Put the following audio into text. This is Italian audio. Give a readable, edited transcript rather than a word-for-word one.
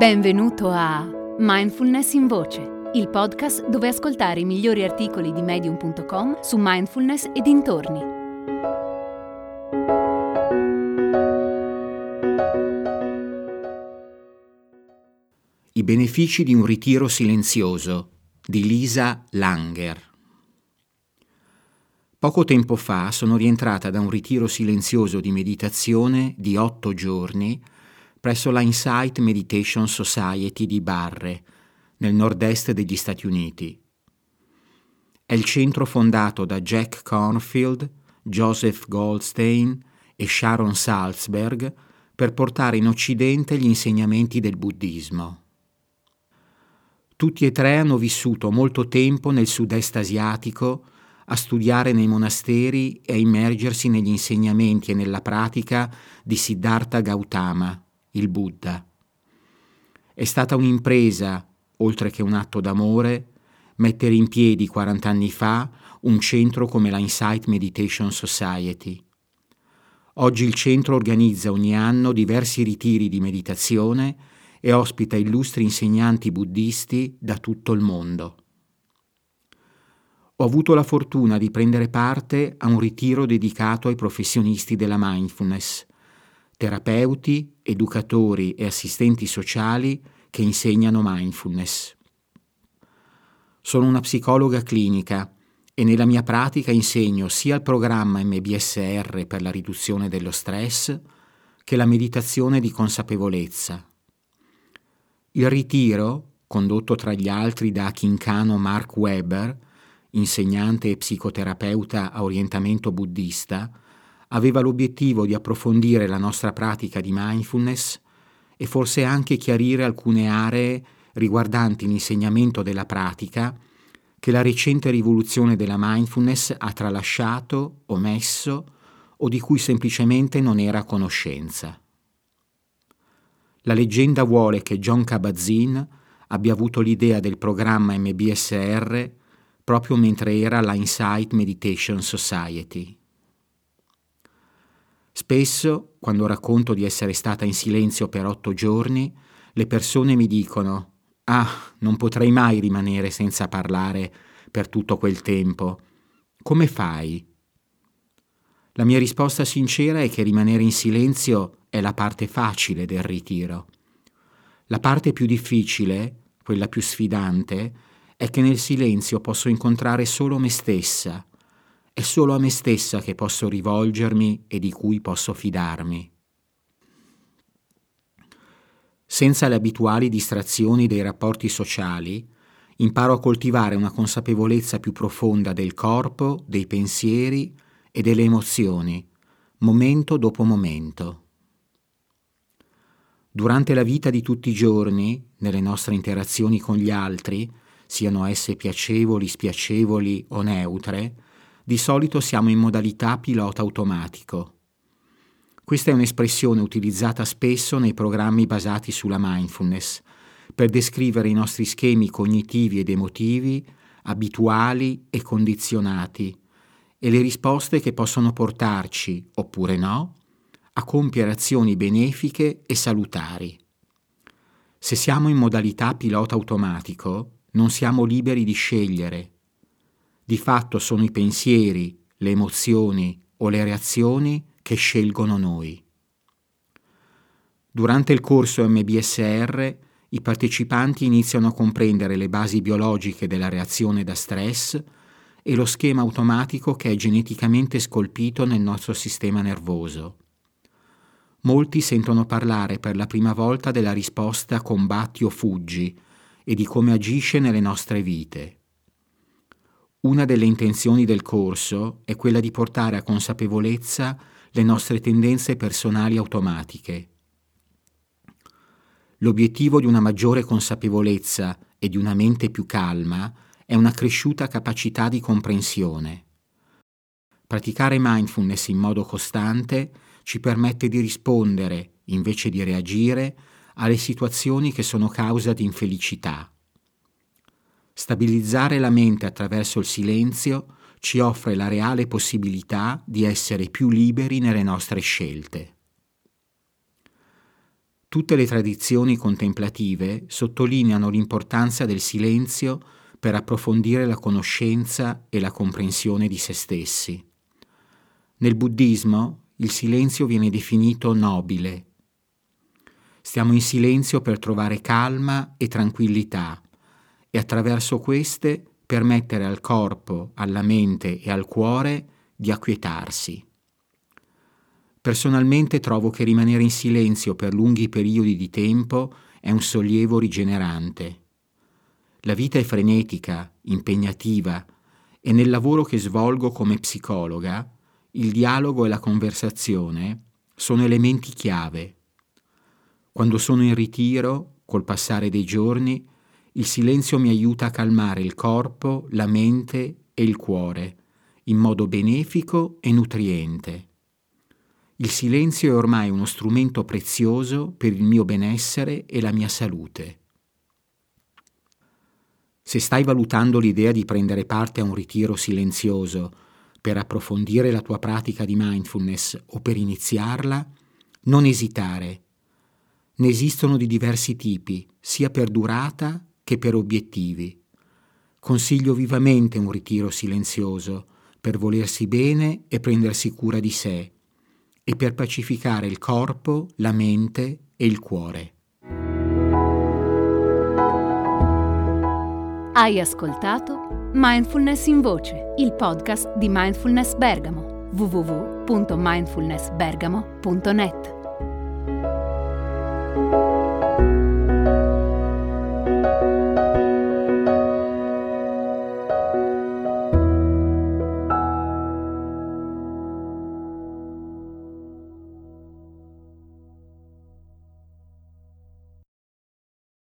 Benvenuto a Mindfulness in Voce, il podcast dove ascoltare i migliori articoli di Medium.com su mindfulness e dintorni. I benefici di un ritiro silenzioso di Lisa Langer. Poco tempo fa sono rientrata da un ritiro silenzioso di meditazione di 8 giorni presso la Insight Meditation Society di Barre, nel nord-est degli Stati Uniti. È il centro fondato da Jack Kornfield, Joseph Goldstein e Sharon Salzberg per portare in Occidente gli insegnamenti del buddismo. Tutti e tre hanno vissuto molto tempo nel sud-est asiatico a studiare nei monasteri e a immergersi negli insegnamenti e nella pratica di Siddhartha Gautama, il Buddha. È stata un'impresa, oltre che un atto d'amore, mettere in piedi 40 anni fa un centro come la Insight Meditation Society. Oggi il centro organizza ogni anno diversi ritiri di meditazione e ospita illustri insegnanti buddisti da tutto il mondo. Ho avuto la fortuna di prendere parte a un ritiro dedicato ai professionisti della mindfulness, terapeuti, educatori e assistenti sociali che insegnano mindfulness. Sono una psicologa clinica e nella mia pratica insegno sia il programma MBSR per la riduzione dello stress che la meditazione di consapevolezza. Il ritiro, condotto tra gli altri da Kincano Mark Weber, insegnante e psicoterapeuta a orientamento buddista, aveva l'obiettivo di approfondire la nostra pratica di mindfulness e forse anche chiarire alcune aree riguardanti l'insegnamento della pratica che la recente rivoluzione della mindfulness ha tralasciato, omesso o di cui semplicemente non era a conoscenza. La leggenda vuole che Jon Kabat-Zinn abbia avuto l'idea del programma MBSR proprio mentre era alla Insight Meditation Society. Spesso, quando racconto di essere stata in silenzio per 8 giorni, le persone mi dicono: «Ah, non potrei mai rimanere senza parlare per tutto quel tempo. Come fai?» La mia risposta sincera è che rimanere in silenzio è la parte facile del ritiro. La parte più difficile, quella più sfidante, è che nel silenzio posso incontrare solo me stessa, è solo a me stessa che posso rivolgermi e di cui posso fidarmi. Senza le abituali distrazioni dei rapporti sociali, imparo a coltivare una consapevolezza più profonda del corpo, dei pensieri e delle emozioni, momento dopo momento. Durante la vita di tutti i giorni, nelle nostre interazioni con gli altri, siano esse piacevoli, spiacevoli o neutre, di solito siamo in modalità pilota automatico. Questa è un'espressione utilizzata spesso nei programmi basati sulla mindfulness, per descrivere i nostri schemi cognitivi ed emotivi, abituali e condizionati, e le risposte che possono portarci, oppure no, a compiere azioni benefiche e salutari. Se siamo in modalità pilota automatico, non siamo liberi di scegliere. Di fatto sono i pensieri, le emozioni o le reazioni che scelgono noi. Durante il corso MBSR, i partecipanti iniziano a comprendere le basi biologiche della reazione da stress e lo schema automatico che è geneticamente scolpito nel nostro sistema nervoso. Molti sentono parlare per la prima volta della risposta combatti o fuggi, e di come agisce nelle nostre vite. Una delle intenzioni del corso è quella di portare a consapevolezza le nostre tendenze personali automatiche. L'obiettivo di una maggiore consapevolezza e di una mente più calma è una cresciuta capacità di comprensione. Praticare mindfulness in modo costante ci permette di rispondere, invece di reagire, alle situazioni che sono causa di infelicità. Stabilizzare la mente attraverso il silenzio ci offre la reale possibilità di essere più liberi nelle nostre scelte. Tutte le tradizioni contemplative sottolineano l'importanza del silenzio per approfondire la conoscenza e la comprensione di se stessi. Nel buddismo il silenzio viene definito nobile. Stiamo in silenzio per trovare calma e tranquillità e attraverso queste permettere al corpo, alla mente e al cuore di acquietarsi. Personalmente trovo che rimanere in silenzio per lunghi periodi di tempo è un sollievo rigenerante. La vita è frenetica, impegnativa e nel lavoro che svolgo come psicologa il dialogo e la conversazione sono elementi chiave. Quando sono in ritiro, col passare dei giorni, il silenzio mi aiuta a calmare il corpo, la mente e il cuore in modo benefico e nutriente. Il silenzio è ormai uno strumento prezioso per il mio benessere e la mia salute. Se stai valutando l'idea di prendere parte a un ritiro silenzioso per approfondire la tua pratica di mindfulness o per iniziarla, non esitare. Ne esistono di diversi tipi, sia per durata che per obiettivi. Consiglio vivamente un ritiro silenzioso per volersi bene e prendersi cura di sé, e per pacificare il corpo, la mente e il cuore. Hai ascoltato Mindfulness in Voce, il podcast di Mindfulness Bergamo, www.mindfulnessbergamo.net.